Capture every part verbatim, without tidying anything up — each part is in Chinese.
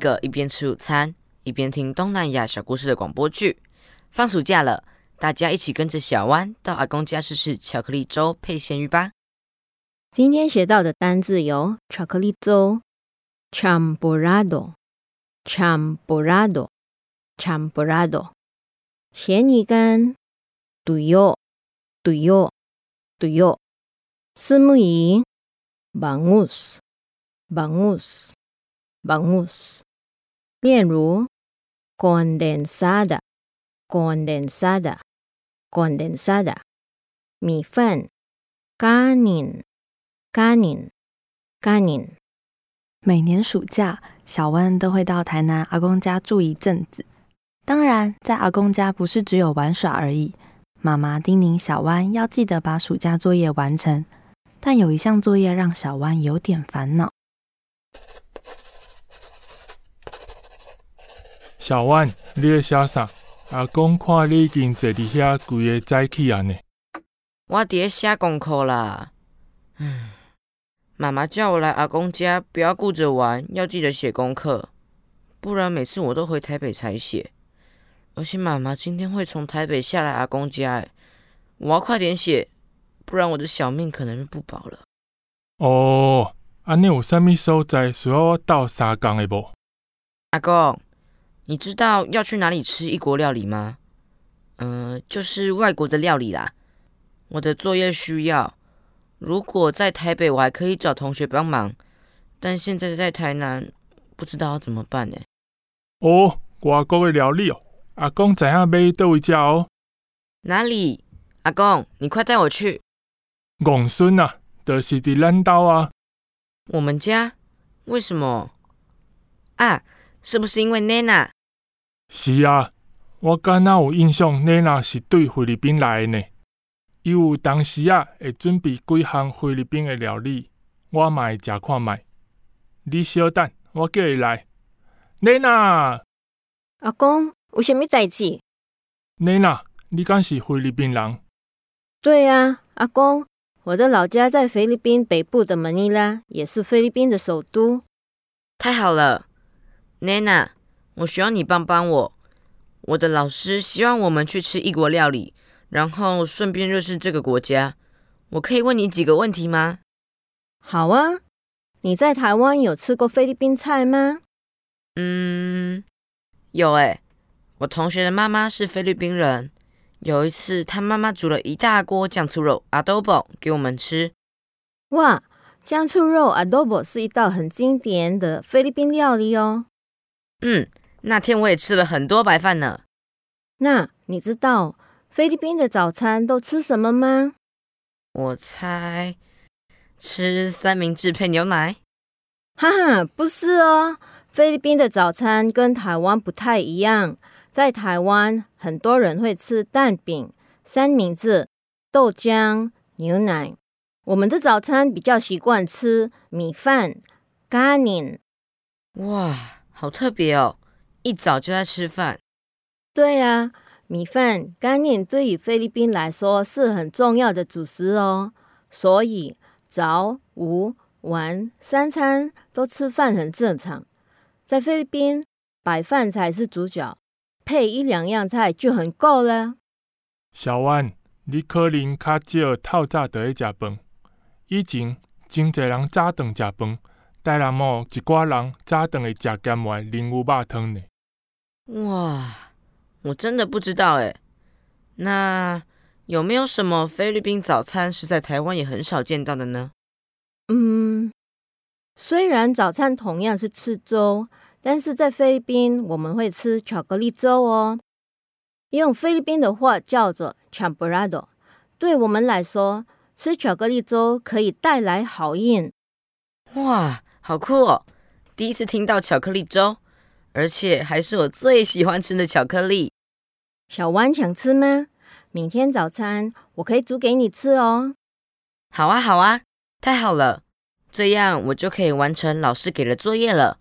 个一边吃午餐一边听东南亚小故事的广播剧。放暑假了，大家一起跟着小弯到阿公家试试巧克力粥配咸鱼吧。今天学到的单字有巧克力粥 champorado champorado champorado 咸鱼干 tuyo tuyo tuyo 丝木鱼 bangus bangus bangus 炼乳 condensada condensada condensada 米饭 Kanin Kanin Kanin 每年暑假，小温都会到台南阿公家住一阵子。当然，在阿公家不是只有玩耍而已，妈妈叮咛小温要记得把暑假作业完成，但有一项作业让小温有点烦恼。小温，你在写啥？阿公看你已经坐在那整个早起了呢。我在写功课啦。嗯，妈妈叫我来阿公家，不要顾着玩，要记得写功课，不然每次我都回台北才写。而且妈妈今天会从台北下来阿公家，我要快点写，不然我的小命可能不保了。哦，这样有什么地方需要我到三天的吗？阿公，你知道要去哪里吃异国料理吗？嗯、呃，就是外国的料理啦。我的作业需要，如果在台北我还可以找同学帮忙，但现在在台南不知道要怎么办呢。哦，外国的料理哦，阿公知道买哪里吃哦。哪里？阿公，你快带我去。公孙啊，就是在咱家啊。我们家？为什么？啊，是不是因为 N E N A？ 是啊，我刚才有印象 N E N A 是对菲律宾来的呢。伊有当时啊，会准备几项菲律宾的料理，我嘛会食看卖。你稍等，我叫伊来。Nena， 阿公，有啥物代志 ？Nena， 你敢是菲律宾人？对啊，阿公，我的老家在菲律宾北部的马尼拉，也是菲律宾的首都。太好了 ，Nena， 我需要你帮帮我。我的老师希望我们去吃异国料理。然后顺便认识这个国家，我可以问你几个问题吗？好啊，你在台湾有吃过菲律宾菜吗？嗯，有耶，我同学的妈妈是菲律宾人，有一次她妈妈煮了一大锅酱醋肉 Adobo 给我们吃。哇，酱醋肉 Adobo 是一道很经典的菲律宾料理哦。嗯，那天我也吃了很多白饭呢。那你知道菲律宾的早餐都吃什么吗？我猜吃三明治配牛奶。哈哈，不是哦，菲律宾的早餐跟台湾不太一样。在台湾，很多人会吃蛋饼、三明治、豆浆、牛奶。我们的早餐比较习惯吃米饭、Kanin。哇，好特别哦，一早就在吃饭。对啊，米饭、干面对于菲律宾来说是很重要的主食哦，所以早、午、晚三餐都吃饭很正常。在菲律宾，白饭才是主角，配一两样菜就很够了。小弯，你可能较少透早就要吃饭，以前真侪人早顿吃饭，台南某一寡人早顿会吃咸糜奶牛肉汤呢。哇！我真的不知道哎，那有没有什么菲律宾早餐是在台湾也很少见到的呢？嗯，虽然早餐同样是吃粥，但是在菲律宾我们会吃巧克力粥哦，用菲律宾的话叫做 champorado。 对我们来说，吃巧克力粥可以带来好运。哇，好酷哦，第一次听到巧克力粥，而且还是我最喜欢吃的巧克力。小弯想吃吗？明天早餐我可以煮给你吃哦。好啊好啊，太好了，这样我就可以完成老师给的作业了。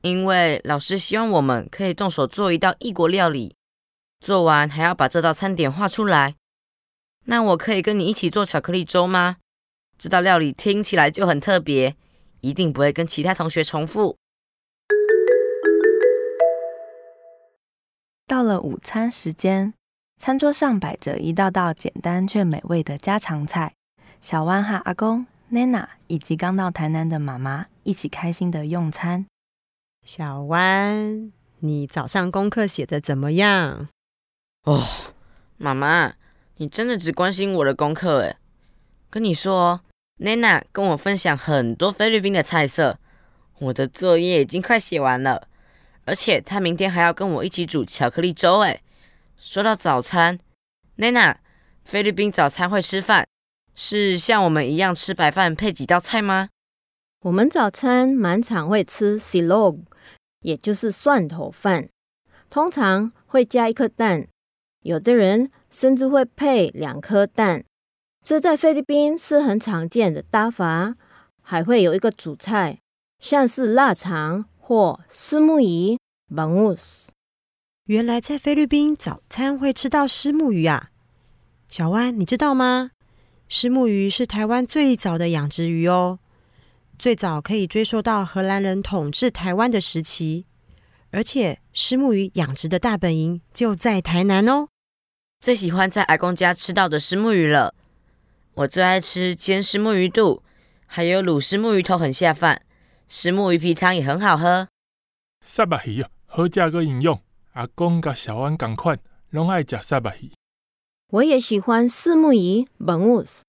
因为老师希望我们可以动手做一道异国料理，做完还要把这道餐点画出来。那我可以跟你一起做巧克力粥吗？这道料理听起来就很特别，一定不会跟其他同学重复。到了午餐时间，餐桌上摆着一道道简单却美味的家常菜。小湾和阿公、Nena 以及刚到台南的妈妈一起开心的用餐。小湾，你早上功课写得怎么样？哦，妈妈，你真的只关心我的功课耶。跟你说，Nena 跟我分享很多菲律宾的菜色，我的作业已经快写完了，而且她明天还要跟我一起煮巧克力粥耶。说到早餐 ，Nena， 菲律宾早餐会吃饭，是像我们一样吃白饭配几道菜吗？我们早餐蛮常会吃 Silog， 也就是蒜头饭，通常会加一颗蛋，有的人甚至会配两颗蛋。这在菲律宾是很常见的搭法，还会有一个主菜，像是腊肠或虱目鱼 bangus。 原来在菲律宾早餐会吃到虱目鱼啊！小湾，你知道吗？虱目鱼是台湾最早的养殖鱼哦，最早可以追溯到荷兰人统治台湾的时期，而且虱目鱼养殖的大本营就在台南哦。最喜欢在阿公家吃到的虱目鱼了，我最爱吃煎虱目鱼肚，还有卤虱目鱼头很下饭，虱目鱼皮汤也很好喝。沙白鱼好吃又营养，阿公跟小湾同款，拢爱吃沙白鱼。我也喜欢虱目鱼 bangus，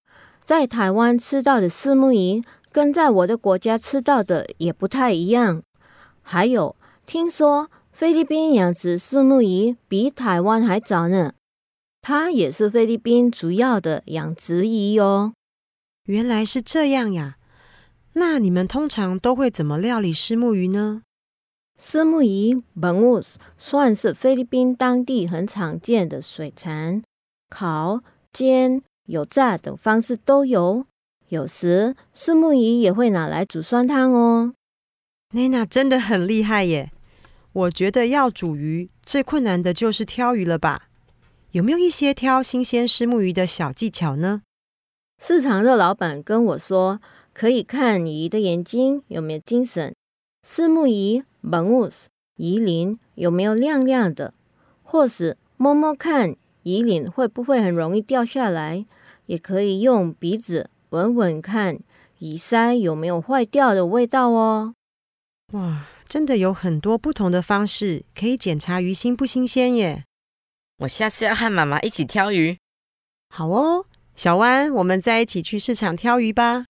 在台湾吃到的虱目鱼跟在我的国家吃到的也不太一样。还有，听说菲律宾养殖虱目鱼比台湾还早呢，它也是菲律宾主要的养殖鱼哦。原来是这样呀！那你们通常都会怎么料理虱目鱼呢？虱目鱼 bangus 算是菲律宾当地很常见的水产，烤、煎、有炸等方式都有。有时虱目鱼也会拿来煮酸汤哦。Nena 真的很厉害耶！我觉得要煮鱼最困难的就是挑鱼了吧？有没有一些挑新鲜虱目鱼的小技巧呢？市场的老板跟我说，可以看鱼的眼睛有没有精神，虱目鱼 bangus 鱼鳞有没有亮亮的，或是摸摸看鱼鳞会不会很容易掉下来，也可以用鼻子闻闻看鱼鳃有没有坏掉的味道哦。哇，真的有很多不同的方式可以检查鱼新不新鲜耶！我下次要和妈妈一起挑鱼。好哦，小湾，我们再一起去市场挑鱼吧。